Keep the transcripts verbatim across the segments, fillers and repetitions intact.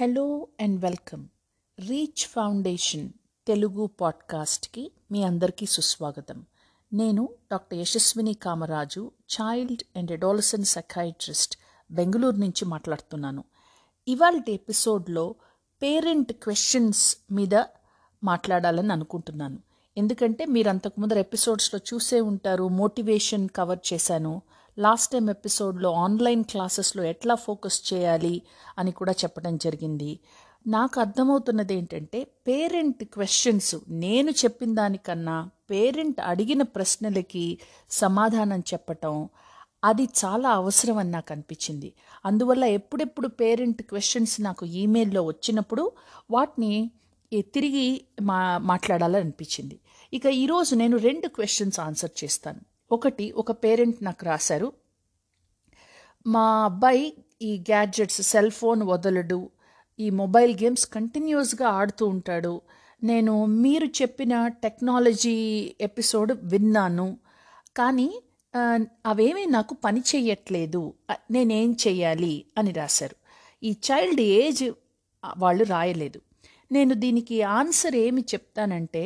Hello and welcome. Reach Foundation Telugu పాడ్కాస్ట్కి మీ అందరికీ సుస్వాగతం. నేను doctor Yashaswini Kamaraju, child and adolescent psychiatrist, Bengaluru నుంచి మాట్లాడుతున్నాను. ఇవాల్టి ఎపిసోడ్లో పేరెంట్ క్వశ్చన్స్ మీద మాట్లాడాలని అనుకుంటున్నాను. ఎందుకంటే మీరు అంతకుముందర ఎపిసోడ్స్లో చూసే ఉంటారు, మోటివేషన్ కవర్ చేశాను. లాస్ట్ టైం ఎపిసోడ్లో ఆన్లైన్ క్లాసెస్లో ఎట్లా ఫోకస్ చేయాలి అని కూడా చెప్పడం జరిగింది. నాకు అర్థమవుతున్నది ఏంటంటే పేరెంట్ క్వశ్చన్స్ నేను చెప్పిన దానికన్నా పేరెంట్ అడిగిన ప్రశ్నలకి సమాధానం చెప్పటం అది చాలా అవసరం అని నాకు అనిపించింది. అందువల్ల ఎప్పుడెప్పుడు పేరెంట్ క్వశ్చన్స్ నాకు ఈమెయిల్లో వచ్చినప్పుడు వాటిని తిరిగి మా మాట్లాడాలనిపించింది. ఇక ఈరోజు నేను రెండు క్వశ్చన్స్ ఆన్సర్ చేస్తాను. ఒకటి, ఒక పేరెంట్ నాకు రాశారు, మా అబ్బాయి ఈ గ్యాడ్జెట్స్, సెల్ ఫోన్ వదలడు, ఈ మొబైల్ గేమ్స్ కంటిన్యూస్గా ఆడుతూ ఉంటాడు, నేను మీరు చెప్పిన టెక్నాలజీ ఎపిసోడ్ విన్నాను కానీ అవేమీ నాకు పని చేయట్లేదు, నేనేం చెయ్యాలి అని రాశారు. ఈ చైల్డ్ ఏజ్ వాళ్ళు రాయలేదు. నేను దీనికి ఆన్సర్ ఏమి చెప్తానంటే,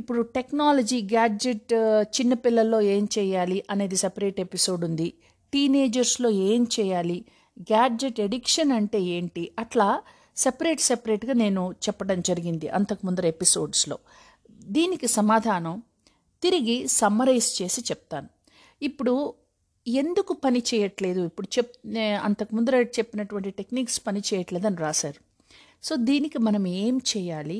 ఇప్పుడు టెక్నాలజీ, గ్యాడ్జెట్ చిన్నపిల్లల్లో ఏం చేయాలి అనేది సపరేట్ ఎపిసోడ్ ఉంది, టీనేజర్స్లో ఏం చేయాలి, గ్యాడ్జెట్ ఎడిక్షన్ అంటే ఏంటి, అట్లా సపరేట్ సపరేట్గా నేను చెప్పడం జరిగింది అంతకుముందర ఎపిసోడ్స్లో. దీనికి సమాధానం తిరిగి సమ్మరైజ్ చేసి చెప్తాను. ఇప్పుడు ఎందుకు పని చేయట్లేదు, ఇప్పుడు చెప్ అంతకుముందర చెప్పినటువంటి టెక్నిక్స్ పని చేయట్లేదు అని రాశారు. సో దీనికి మనం ఏం చేయాలి,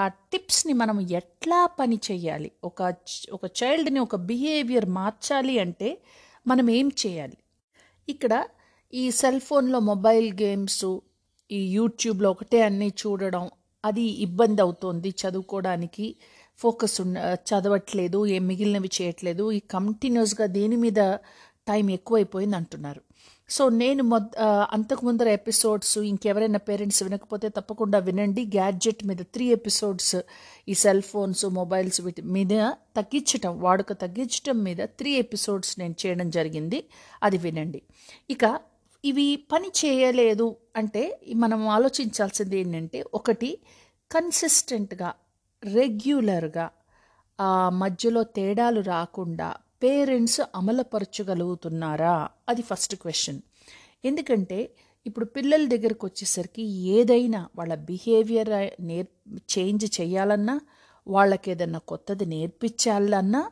ఆ టిప్స్ని మనం ఎట్లా పని చేయాలి, ఒక ఒక చైల్డ్ని ఒక బిహేవియర్ మార్చాలి అంటే మనం ఏం చేయాలి. ఇక్కడ ఈ సెల్ ఫోన్లో మొబైల్ గేమ్స్, ఈ యూట్యూబ్లో ఒకటే అన్నీ చూడడం అది ఇబ్బంది అవుతోంది, చదువుకోవడానికి ఫోకస్ ఉన్న చదవట్లేదు, ఏం మిగిలినవి చేయట్లేదు, ఈ కంటిన్యూస్గా దీని మీద టైం ఎక్కువైపోయింది అంటున్నారు. సో నేను మొద్ అంతకుముందర ఎపిసోడ్స్ ఇంకెవరైనా పేరెంట్స్ వినకపోతే తప్పకుండా వినండి. గ్యాడ్జెట్ మీద త్రీ ఎపిసోడ్స్, ఈ సెల్ ఫోన్స్, మొబైల్స్ వీటి మీద తగ్గించటం, వాడుక తగ్గించటం మీద త్రీ ఎపిసోడ్స్ నేను చేయడం జరిగింది, అది వినండి. ఇక ఇవి పని చేయలేదు అంటే మనం ఆలోచించాల్సింది ఏంటంటే, ఒకటి కన్సిస్టెంట్గా, రెగ్యులర్గా, మధ్యలో తేడాలు రాకుండా పేరెంట్స్ అమలుపరచగలుగుతున్నారా, అది ఫస్ట్ క్వశ్చన్. ఎందుకంటే ఇప్పుడు పిల్లల దగ్గరకు వచ్చేసరికి ఏదైనా వాళ్ళ బిహేవియర్ నేర్ చేంజ్ చేయాలన్నా, వాళ్ళకి ఏదన్నా కొత్తది నేర్పించాలన్నా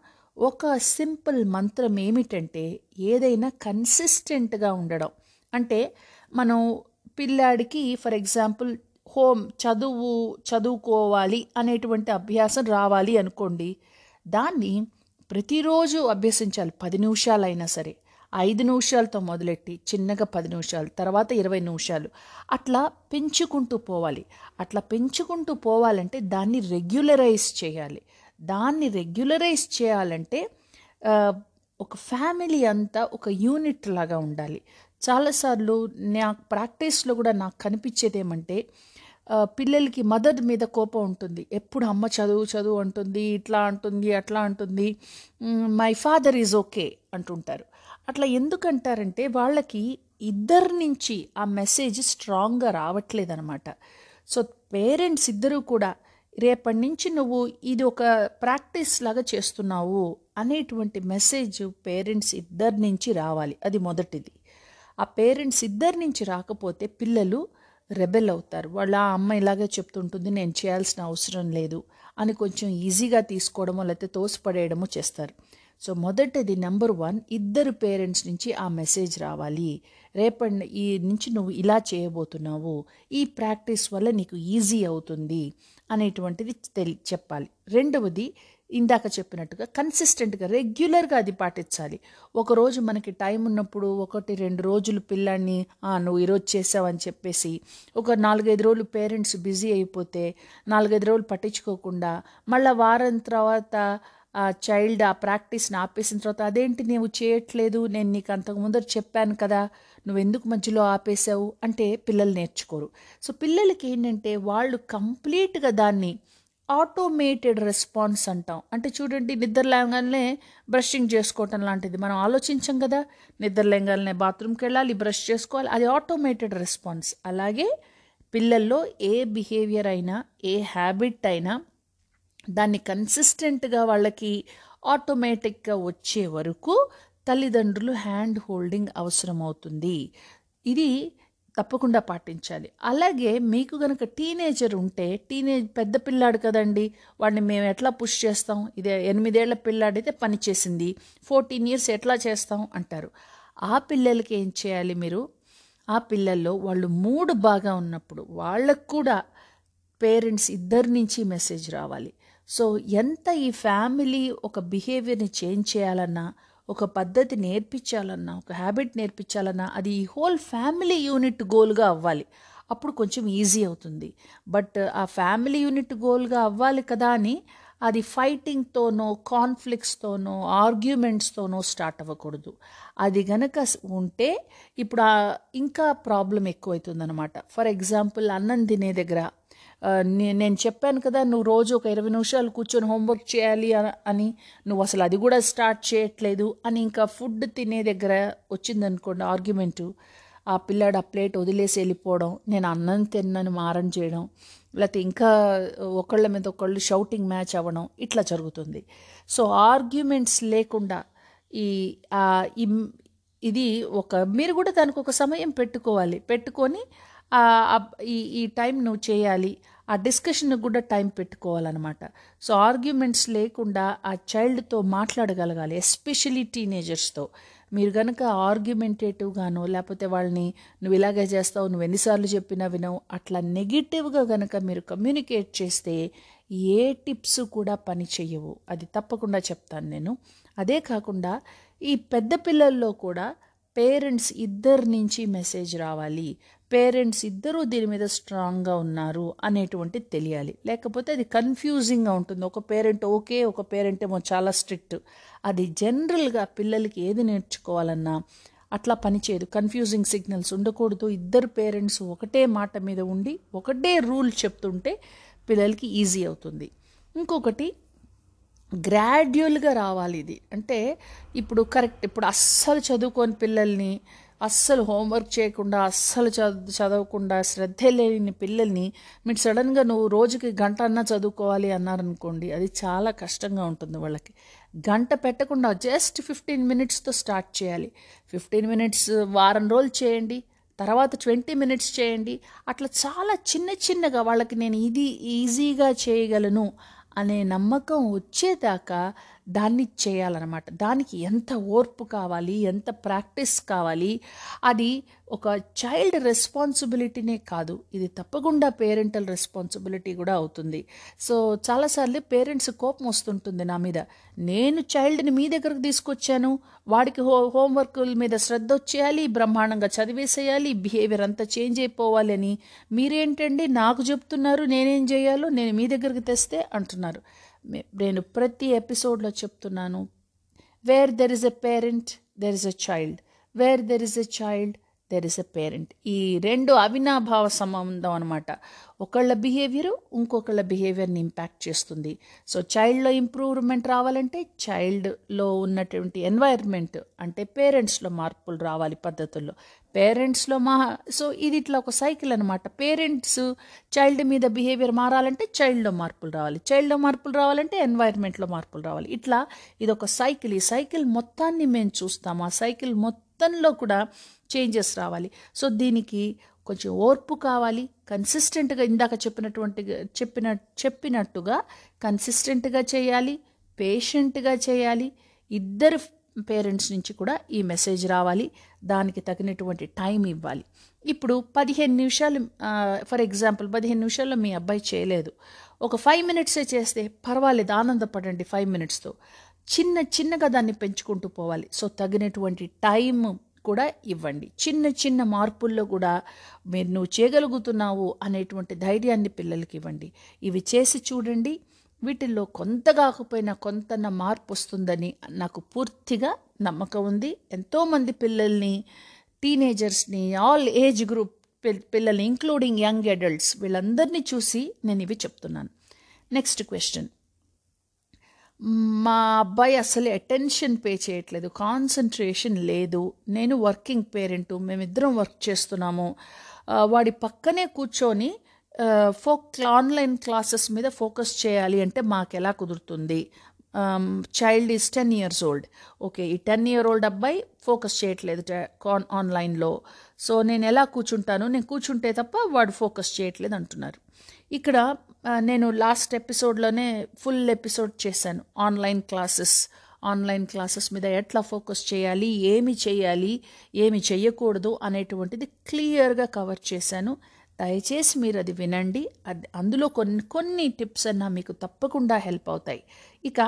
ఒక సింపుల్ మంత్రం ఏమిటంటే ఏదైనా కన్సిస్టెంట్గా ఉండడం. అంటే మనం పిల్లాడికి ఫర్ ఎగ్జాంపుల్ హోమ్ చదువు చదువుకోవాలి అనేటువంటి అభ్యాసం రావాలి అనుకోండి, దాన్ని ప్రతిరోజు అభ్యసించాలి. పది నిమిషాలైనా సరే, ఐదు నిమిషాలతో మొదలెట్టి చిన్నగా పది నిమిషాలు, తర్వాత ఇరవై నిమిషాలు, అట్లా పెంచుకుంటూ పోవాలి. అట్లా పెంచుకుంటూ పోవాలంటే దాన్ని రెగ్యులరైజ్ చేయాలి. దాన్ని రెగ్యులరైజ్ చేయాలంటే ఒక ఫ్యామిలీ అంతా ఒక యూనిట్ లాగా ఉండాలి. చాలాసార్లు నా ప్రాక్టీస్లో కూడా నాకు కనిపించేది ఏమంటే, పిల్లలకి మదర్ మీద కోపం ఉంటుంది, ఎప్పుడు అమ్మ చదువు చదువు అంటుంది, ఇట్లా అంటుంది, అట్లా అంటుంది, మై ఫాదర్ ఈజ్ ఓకే అంటుంటారు. అట్లా ఎందుకంటారంటే వాళ్ళకి ఇద్దరి నుంచి ఆ మెసేజ్ స్ట్రాంగ్గా రావట్లేదన్నమాట. సో పేరెంట్స్ ఇద్దరూ కూడా రేపటి నుంచి నువ్వు ఇది ఒక ప్రాక్టీస్ లాగా చేస్తున్నావు అనేటువంటి మెసేజ్ పేరెంట్స్ ఇద్దరి నుంచి రావాలి, అది మొదటిది. ఆ పేరెంట్స్ ఇద్దరి నుంచి రాకపోతే పిల్లలు రెబెల్ అవుతారు. వాళ్ళ అమ్మ ఇలాగే చెప్తుంటుంది, నేను చేయాల్సిన అవసరం లేదు అని కొంచెం ఈజీగా తీసుకోవడమో లేకపోతే తోసిపడేయడమో చేస్తారు. సో మొదటిది నెంబర్ వన్, ఇద్దరు పేరెంట్స్ నుంచి ఆ మెసేజ్ రావాలి, రేపటి ఈ నుంచి నువ్వు ఇలా చేయబోతున్నావు, ఈ ప్రాక్టీస్ వల్ల నీకు ఈజీ అవుతుంది అనేటువంటిది తెలి చెప్పాలి. రెండవది ఇందాక చెప్పినట్టుగా కన్సిస్టెంట్గా, రెగ్యులర్గా అది పాటించాలి. ఒకరోజు మనకి టైం ఉన్నప్పుడు ఒకటి రెండు రోజులు పిల్లాన్ని నువ్వు ఈరోజు చేసావని చెప్పేసి, ఒక నాలుగైదు రోజులు పేరెంట్స్ బిజీ అయిపోతే నాలుగైదు రోజులు పట్టించుకోకుండా మళ్ళీ వారం తర్వాత ఆ చైల్డ్ ఆ ప్రాక్టీస్ని ఆపేసిన తర్వాత, అదేంటి నువ్వు చేయట్లేదు, నేను నీకు అంతకుముందర చెప్పాను కదా, నువ్వెందుకు మధ్యలో ఆపేసావు అంటే పిల్లలు నేర్చుకోరు. సో పిల్లలకి ఏంటంటే వాళ్ళు కంప్లీట్గా దాన్ని ఆటోమేటెడ్ రెస్పాన్స్ అంటాం. అంటే చూడండి, నిద్ర లేవగానే బ్రషింగ్ చేసుకోవటం లాంటిది మనం ఆలోచించాం కదా, నిద్ర లేవగానే బాత్రూమ్కి వెళ్ళాలి, బ్రష్ చేసుకోవాలి, అది ఆటోమేటెడ్ రెస్పాన్స్. అలాగే పిల్లల్లో ఏ బిహేవియర్ అయినా ఏ హ్యాబిట్ అయినా దాన్ని కన్సిస్టెంట్గా వాళ్ళకి ఆటోమేటిక్గా వచ్చే వరకు తల్లిదండ్రులు హ్యాండ్ హోల్డింగ్ అవసరమవుతుంది. ఇది తప్పకుండా పాటించాలి. అలాగే మీకు కనుక టీనేజర్ ఉంటే, టీనేజ్ పెద్ద పిల్లాడు కదండి, వాడిని మేము ఎట్లా పుష్ చేస్తాం, ఇదే ఎనిమిదేళ్ల పిల్లాడైతే పని చేసింది, ఫోర్టీన్ ఇయర్స్ ఎట్లా చేస్తాం అంటారు. ఆ పిల్లలకి ఏం చేయాలి మీరు? ఆ పిల్లల్లో వాళ్ళు మూడు బాగా ఉన్నప్పుడు వాళ్ళకు కూడా పేరెంట్స్ ఇద్దరి నుంచి మెసేజ్ రావాలి. సో ఎంత ఈ ఫ్యామిలీ ఒక బిహేవియర్ని చేంజ్ చేయాలన్నా, ఒక పద్ధతి నేర్పించాలన్నా, ఒక హ్యాబిట్ నేర్పించాలన్నా అది ఈ హోల్ ఫ్యామిలీ యూనిట్ గోల్గా అవ్వాలి. అప్పుడు కొంచెం ఈజీ అవుతుంది. బట్ ఆ ఫ్యామిలీ యూనిట్ గోల్గా అవ్వాలి కదా అని అది ఫైటింగ్తోనో కాన్ఫ్లిక్ట్స్తోనో ఆర్గ్యుమెంట్స్తోనో స్టార్ట్ అవ్వకూడదు. అది గనక ఉంటే ఇప్పుడు ఇంకా ప్రాబ్లం ఎక్కువైతుందన్నమాట. ఫర్ ఎగ్జాంపుల్, అన్నం తినే దగ్గర నేను చెప్పాను కదా, నువ్వు రోజు ఒక ఇరవై నిమిషాలు కూర్చొని హోంవర్క్ చేయాలి అని, నువ్వు అసలు అది కూడా స్టార్ట్ చేయట్లేదు అని, ఇంకా ఫుడ్ తినే దగ్గర వచ్చిందనుకోండి ఆర్గ్యుమెంటు, ఆ పిల్లాడు ఆ ప్లేట్ వదిలేసి వెళ్ళిపోవడం, నేను అన్నం తిన్నాను మారం చేయడం, లేకపోతే ఇంకా ఒకళ్ళ మీద ఒకళ్ళు షౌటింగ్ మ్యాచ్ అవ్వడం, ఇట్లా జరుగుతుంది. సో ఆర్గ్యుమెంట్స్ లేకుండా ఈ ఇది ఒక మీరు కూడా దానికి ఒక సమయం పెట్టుకోవాలి. పెట్టుకొని ఈ ఈ టైం నువ్వు చేయాలి, ఆ డిస్కషన్కి కూడా టైం పెట్టుకోవాలన్నమాట. సో ఆర్గ్యుమెంట్స్ లేకుండా ఆ చైల్డ్తో మాట్లాడగలగాలి, ఎస్పెషలీ టీనేజర్స్తో. మీరు కనుక ఆర్గ్యుమెంటేటివ్గానో, లేకపోతే వాళ్ళని నువ్వు ఇలాగే చేస్తావు, నువ్వు ఎన్నిసార్లు చెప్పినా వినవు, అట్లా నెగిటివ్గా కనుక మీరు కమ్యూనికేట్ చేస్తే ఏ టిప్స్ కూడా పని చేయవు. అది తప్పకుండా చెప్తాను నేను. అదే కాకుండా ఈ పెద్ద పిల్లల్లో కూడా పేరెంట్స్ ఇద్దరి నుంచి మెసేజ్ రావాలి, పేరెంట్స్ ఇద్దరూ దీని మీద స్ట్రాంగ్గా ఉన్నారు అనేటువంటిది తెలియాలి. లేకపోతే అది కన్ఫ్యూజింగ్గా ఉంటుంది. ఒక పేరెంట్ ఓకే, ఒక పేరెంట్ ఏమో చాలా స్ట్రిక్ట్. అది జనరల్గా పిల్లలకి ఏది నేర్చుకోవాలన్నా అట్లా పనిచేయదు. కన్ఫ్యూజింగ్ సిగ్నల్స్ ఉండకూడదు. ఇద్దరు పేరెంట్స్ ఒకటే మాట మీద ఉండి ఒకటే రూల్ చెప్తుంటే పిల్లలకి ఈజీ అవుతుంది. ఇంకొకటి, గ్రాడ్యువల్గా రావాలి ఇది. అంటే ఇప్పుడు కరెక్ట్, ఇప్పుడు అస్సలు చదువుకోని పిల్లల్ని, అస్సలు హోంవర్క్ చేయకుండా, అస్సలు చదువు చదవకుండా శ్రద్ధ లేని పిల్లల్ని మీరు సడన్గా నువ్వు రోజుకి గంట అన్నా చదువుకోవాలి అన్నారనుకోండి, అది చాలా కష్టంగా ఉంటుంది వాళ్ళకి. గంట పెట్టకుండా జస్ట్ ఫిఫ్టీన్ మినిట్స్తో స్టార్ట్ చేయాలి. ఫిఫ్టీన్ మినిట్స్ వారం రోజులు చేయండి, తర్వాత ట్వంటీ మినిట్స్ చేయండి. అట్లా చాలా చిన్న చిన్నగా వాళ్ళకి నేను ఇది ఈజీగా చేయగలను అనే నమ్మకం వచ్చేదాకా దాన్ని చేయాలన్నమాట. దానికి ఎంత ఓర్పు కావాలి, ఎంత ప్రాక్టీస్ కావాలి. అది ఒక చైల్డ్ రెస్పాన్సిబిలిటీనే కాదు, ఇది తప్పకుండా పేరెంటల్ రెస్పాన్సిబిలిటీ కూడా అవుతుంది. సో చాలాసార్లు పేరెంట్స్ కోపం వస్తుంటుంది నా మీద, నేను చైల్డ్ని మీ దగ్గరకు తీసుకొచ్చాను, వాడికి హో హోంవర్క్ల మీద శ్రద్ధ వచ్చేయాలి, బ్రహ్మాండంగా చదివేసేయాలి, బిహేవియర్ అంతా చేంజ్ అయిపోవాలి అని, మీరేంటండి నాకు చెప్తున్నారు నేనేం చేయాలో, నేను మీ దగ్గరకు తెస్తే అంటున్నారు. నేను ప్రతి ఎపిసోడ్లో చెప్తున్నాను, where there is a parent there is a child, where there is a child there is a parent. ఈ రెండు అవినాభావ సంబంధం అనమాట. ఒకళ్ళ బిహేవియరు ఇంకొకళ్ళ బిహేవియర్ని ఇంపాక్ట్ చేస్తుంది. సో చైల్డ్లో ఇంప్రూవ్మెంట్ రావాలంటే చైల్డ్లో ఉన్నటువంటి ఎన్వైర్న్మెంట్ అంటే పేరెంట్స్లో మార్పులు రావాలి పద్ధతుల్లో, పేరెంట్స్లో మా సో ఇది ఇట్లా ఒక సైకిల్ అనమాట. పేరెంట్స్ చైల్డ్ మీద బిహేవియర్ మారాలంటే చైల్డ్లో మార్పులు రావాలి, చైల్డ్లో మార్పులు రావాలంటే ఎన్వైర్న్మెంట్లో మార్పులు రావాలి. ఇట్లా ఇదొక సైకిల్. ఈ సైకిల్ మొత్తాన్ని మేము చూస్తాము. ఆ సైకిల్ మొత్తంలో కూడా చేంజెస్ రావాలి. సో దీనికి కొంచెం ఓర్పు కావాలి, కన్సిస్టెంట్గా ఇందాక చెప్పినటువంటి చెప్పిన చెప్పినట్టుగా కన్సిస్టెంట్గా చేయాలి, పేషెంట్గా చేయాలి. ఇద్దరు పేరెంట్స్ నుంచి కూడా ఈ మెసేజ్ రావాలి, దానికి తగినటువంటి టైం ఇవ్వాలి. ఇప్పుడు పదిహేను నిమిషాలు ఫర్ ఎగ్జాంపుల్, పదిహేను నిమిషాల్లో మీ అబ్బాయి చేయలేదు, ఒక ఫైవ్ మినిట్సే చేస్తే పర్వాలేదు, ఆనందపడండి ఫైవ్ మినిట్స్తో. చిన్న చిన్నగా దాన్ని పెంచుకుంటూ పోవాలి. సో తగినటువంటి టైం కూడా ఇవ్వండి. చిన్న చిన్న మార్పుల్లో కూడా మీరు నువ్వు చేయగలుగుతున్నావు అనేటువంటి ధైర్యాన్ని పిల్లలకి ఇవ్వండి. ఇవి చేసి చూడండి, వీటిల్లో కొంత కాకపోయినా కొంతన్న మార్పు వస్తుందని నాకు పూర్తిగా నమ్మకం ఉంది. ఎంతోమంది పిల్లల్ని, టీనేజర్స్ని, ఆల్ ఏజ్ గ్రూప్ పిల్లల్ని ఇంక్లూడింగ్ యంగ్ అడల్ట్స్, వీళ్ళందరినీ చూసి నేను ఇవి చెప్తున్నాను. నెక్స్ట్ క్వశ్చన్, మా అబ్బాయి అసలు అటెన్షన్ పే చేయట్లేదు, కాన్సన్ట్రేషన్ లేదు, నేను వర్కింగ్ పేరెంటు, మేమిద్దరం వర్క్ చేస్తున్నాము, వాడి పక్కనే కూర్చొని ఫోక్ ఆన్లైన్ క్లాసెస్ మీద ఫోకస్ చేయాలి అంటే మాకు ఎలా కుదురుతుంది? Child is ten years old. Okay, ఈ టెన్ ఇయర్ ఓల్డ్ అబ్బాయి ఫోకస్ చేయట్లేదు ఆన్లైన్లో, సో నేను ఎలా కూర్చుంటాను? నేను కూర్చుంటే తప్ప వాడు ఫోకస్ చేయట్లేదు అంటున్నారు. ఇక్కడ నేను లాస్ట్ ఎపిసోడ్లోనే ఫుల్ ఎపిసోడ్ చేశాను ఆన్లైన్ క్లాసెస్ ఆన్లైన్ క్లాసెస్ మీద ఎట్లా ఫోకస్ చేయాలి, ఏమి చేయాలి, ఏమి చేయకూడదు అనేటువంటిది క్లియర్గా కవర్ చేశాను. దయచేసి మీరు అది వినండి. అది అందులో కొన్ని కొన్ని టిప్స్ అన్నా మీకు తప్పకుండా హెల్ప్ అవుతాయి. ఇక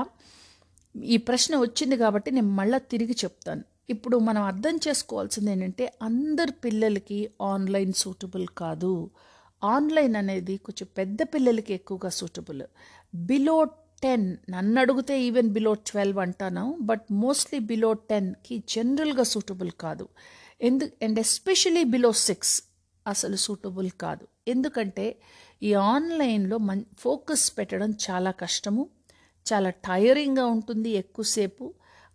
ఈ ప్రశ్న వచ్చింది కాబట్టి నేను మళ్ళీ తిరిగి చెప్తాను. ఇప్పుడు మనం అర్థం చేసుకోవాల్సింది ఏంటంటే, అందరి పిల్లలకి ఆన్లైన్ సూటబుల్ కాదు. ఆన్లైన్ అనేది కొంచెం పెద్ద పిల్లలకి ఎక్కువగా సూటబుల్. బిలో టెన్, నన్ను అడిగితే ఈవెన్ బిలో ట్వెల్వ్ అంటాను, బట్ మోస్ట్లీ బిలో టెన్కి జనరల్గా సూటబుల్ కాదు. ఎందు అండ్ ఎస్పెషలీ బిలో సిక్స్ అసలు సూటబుల్ కాదు. ఎందుకంటే ఈ ఆన్లైన్లో మన్ ఫోకస్ పెట్టడం చాలా కష్టము, చాలా టైరింగ్గా ఉంటుంది ఎక్కువసేపు.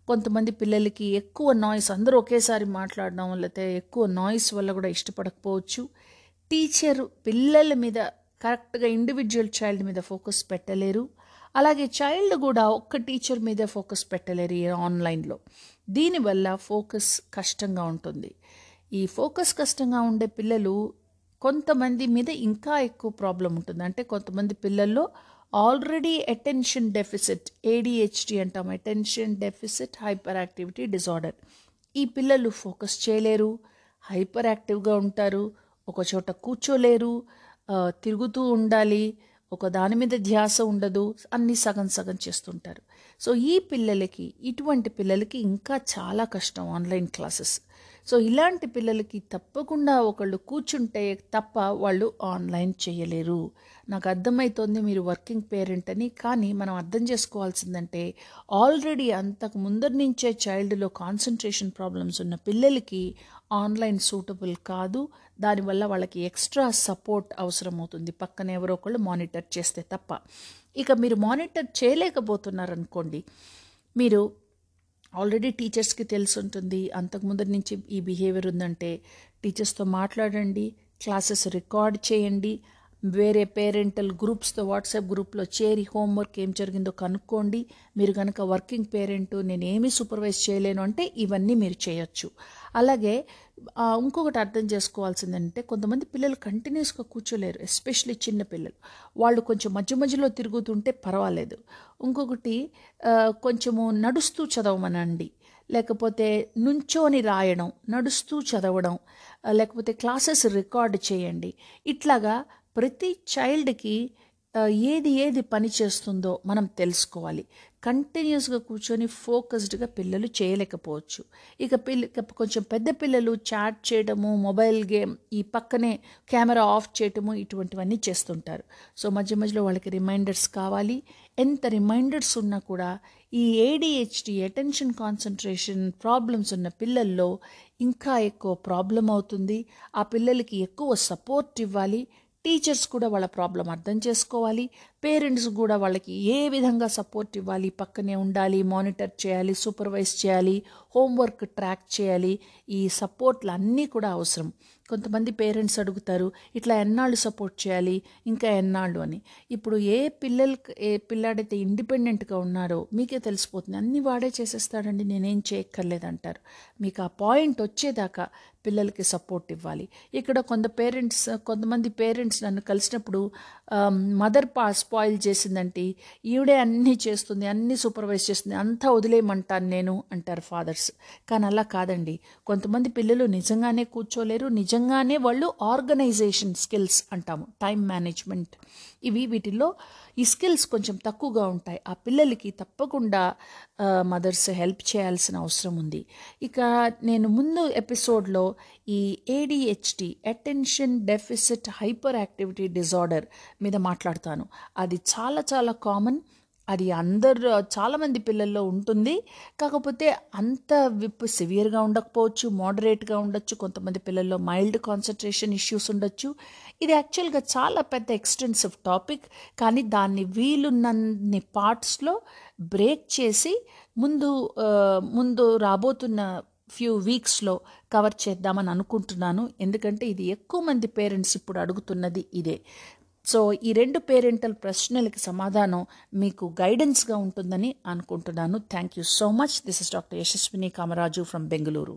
కొంతమంది పిల్లలకి ఎక్కువ నాయిస్, అందరూ ఒకేసారి మాట్లాడడం లేకపోతే ఎక్కువ నాయిస్ వల్ల కూడా ఇష్టపడకపోవచ్చు. టీచరు పిల్లల మీద కరెక్ట్గా ఇండివిజువల్ చైల్డ్ మీద ఫోకస్ పెట్టలేరు. అలాగే చైల్డ్ కూడా ఒక్క టీచర్ మీదే ఫోకస్ పెట్టలేరు ఈ ఆన్లైన్లో. దీనివల్ల ఫోకస్ కష్టంగా ఉంటుంది. ఈ ఫోకస్ కష్టంగా ఉండే పిల్లలు కొంతమంది మీద ఇంకా ఎక్కువ ప్రాబ్లం ఉంటుంది. అంటే కొంతమంది పిల్లల్లో ఆల్రెడీ అటెన్షన్ డెఫిసిట్, ఏడిహెచ్డి అంటాం, attention deficit hyperactivity disorder. ఈ పిల్లలు ఫోకస్ చేయలేరు, హైపర్ యాక్టివ్గా ఉంటారు, ఒక చోట కూర్చోలేరు, తిరుగుతూ ఉండాలి, ఒక దాని మీద ధ్యాస ఉండదు, అన్నీ సగం సగం చేస్తుంటారు. సో ఈ పిల్లలకి, ఇటువంటి పిల్లలకి ఇంకా చాలా కష్టం ఆన్లైన్ క్లాసెస్. సో ఇలాంటి పిల్లలకి తప్పకుండా ఒకళ్ళు కూర్చుంటే తప్ప వాళ్ళు ఆన్లైన్ చేయలేరు. నాకు అర్థమవుతోంది మీరు వర్కింగ్ పేరెంట్ అని, కానీ మనం అర్థం చేసుకోవాల్సిందంటే ఆల్రెడీ అంతకు ముందరి నుంచే చైల్డ్లో కాన్సన్ట్రేషన్ ప్రాబ్లమ్స్ ఉన్న పిల్లలకి ఆన్లైన్ సూటబుల్ కాదు. దానివల్ల వాళ్ళకి ఎక్స్ట్రా సపోర్ట్ అవసరం అవుతుంది, పక్కన ఎవరో ఒకళ్ళు మానిటర్ చేస్తే తప్ప. ఇక మీరు మానిటర్ చేయలేకపోతున్నారనుకోండి, మీరు ఆల్రెడీ టీచర్స్కి తెలిసి ఉంటుంది అంతకుముందరి నుంచి ఈ బిహేవియర్ ఉందంటే, టీచర్స్తో మాట్లాడండి, క్లాసెస్ రికార్డ్ చేయండి, వేరే పేరెంటల్ గ్రూప్స్తో వాట్సాప్ గ్రూప్లో చేరి హోంవర్క్ ఏం జరిగిందో కనుక్కోండి. మీరు కనుక వర్కింగ్ పేరెంట్, నేనేమీ సూపర్వైజ్ చేయలేను అంటే ఇవన్నీ మీరు చేయొచ్చు. అలాగే ఇంకొకటి అర్థం చేసుకోవాల్సిందంటే, కొంతమంది పిల్లలు కంటిన్యూస్గా కూర్చోలేరు, ఎస్పెషలీ చిన్న పిల్లలు. వాళ్ళు కొంచెం మధ్య మధ్యలో తిరుగుతుంటే పర్వాలేదు. ఇంకొకటి, కొంచెము నడుస్తూ చదవమనండి, లేకపోతే నుంచోని రాయడం, నడుస్తూ చదవడం, లేకపోతే క్లాసెస్ రికార్డ్ చేయండి. ఇట్లాగా ప్రతి చైల్డ్కి ఏది ఏది పని చేస్తుందో మనం తెలుసుకోవాలి. కంటిన్యూస్గా కూర్చొని ఫోకస్డ్గా పిల్లలు చేయలేకపోవచ్చు. ఇక పిల్ల కొంచెం పెద్ద పిల్లలు చాట్ చేయడము, మొబైల్ గేమ్, ఈ పక్కనే కెమెరా ఆఫ్ చేయటము, ఇటువంటివన్నీ చేస్తుంటారు. సో మధ్య మధ్యలో వాళ్ళకి రిమైండర్స్ కావాలి. ఎంత రిమైండర్స్ ఉన్నా కూడా ఈ ఏడిహెచ్డి, అటెన్షన్ కాన్సన్ట్రేషన్ ప్రాబ్లమ్స్ ఉన్న పిల్లల్లో ఇంకా ఎక్కువ ప్రాబ్లం అవుతుంది. ఆ పిల్లలకి ఎక్కువ సపోర్ట్ ఇవ్వాలి. టీచర్స్ కూడా వాళ్ళ ప్రాబ్లం అర్థం చేసుకోవాలి. పేరెంట్స్ కూడా వాళ్ళకి ఏ విధంగా సపోర్ట్ ఇవ్వాలి, పక్కనే ఉండాలి, మానిటర్ చేయాలి, సూపర్వైజ్ చేయాలి, హోంవర్క్ ట్రాక్ చేయాలి. ఈ సపోర్ట్లు అన్నీ కూడా అవసరం. కొంతమంది పేరెంట్స్ అడుగుతారు, ఇట్లా ఎన్నాళ్ళు సపోర్ట్ చేయాలి, ఇంకా ఎన్నాళ్ళు అని. ఇప్పుడు ఏ పిల్లలకి, ఏ పిల్లాడైతే ఇండిపెండెంట్గా ఉన్నారో మీకే తెలిసిపోతుంది, అన్నీ వాడే చేసేస్తాడండి, నేనేం చేయక్కర్లేదు అంటారు. మీకు ఆ పాయింట్ వచ్చేదాకా పిల్లలకి సపోర్ట్ ఇవ్వాలి. ఇక్కడ కొంత పేరెంట్స్ కొంతమంది పేరెంట్స్ నన్ను కలిసినప్పుడు, మదర్ పా స్పాయిల్ చేసిందంటే, ఈవిడే అన్నీ చేస్తుంది, అన్నీ సూపర్వైజ్ చేస్తుంది, అంతా వదిలేయమంటాను నేను అంటారు ఫాదర్స్. కానీ అలా కాదండి, కొంతమంది పిల్లలు నిజంగానే కూర్చోలేరు, నిజంగానే వాళ్ళు ఆర్గనైజేషన్ స్కిల్స్ అంటాము, టైం మేనేజ్మెంట్, ఇవి వీటిల్లో ఈ స్కిల్స్ కొంచెం తక్కువగా ఉంటాయి. ఆ పిల్లలకి తప్పకుండా మదర్స్ హెల్ప్ చేయాల్సిన అవసరం ఉంది. ఇక నేను ముందు ఎపిసోడ్లో ఈ ADHD, attention deficit hyperactivity disorder మీద మాట్లాడతాను. అది చాలా చాలా కామన్, అది అందరు చాలామంది పిల్లల్లో ఉంటుంది. కాకపోతే అంత విప్ సివియర్గా ఉండకపోవచ్చు, మోడరేట్గా ఉండొచ్చు, కొంతమంది పిల్లల్లో మైల్డ్ కాన్సన్ట్రేషన్ ఇష్యూస్ ఉండొచ్చు. ఇది యాక్చువల్గా చాలా పెద్ద ఎక్స్టెన్సివ్ టాపిక్, కానీ దాన్ని వీలున్నన్ని పార్ట్స్లో బ్రేక్ చేసి ముందు ముందు రాబోతున్న ఫ్యూ వీక్స్లో కవర్ చేద్దామని అనుకుంటున్నాను. ఎందుకంటే ఇది ఎక్కువ మంది పేరెంట్స్ ఇప్పుడు అడుగుతున్నది ఇదే. సో ఈ రెండు పేరెంటల్ ప్రశ్నలకి సమాధానం మీకు గైడెన్స్గా ఉంటుందని అనుకుంటున్నాను. Thank you so much. This is doctor Yashaswini Kamaraju from Bengaluru.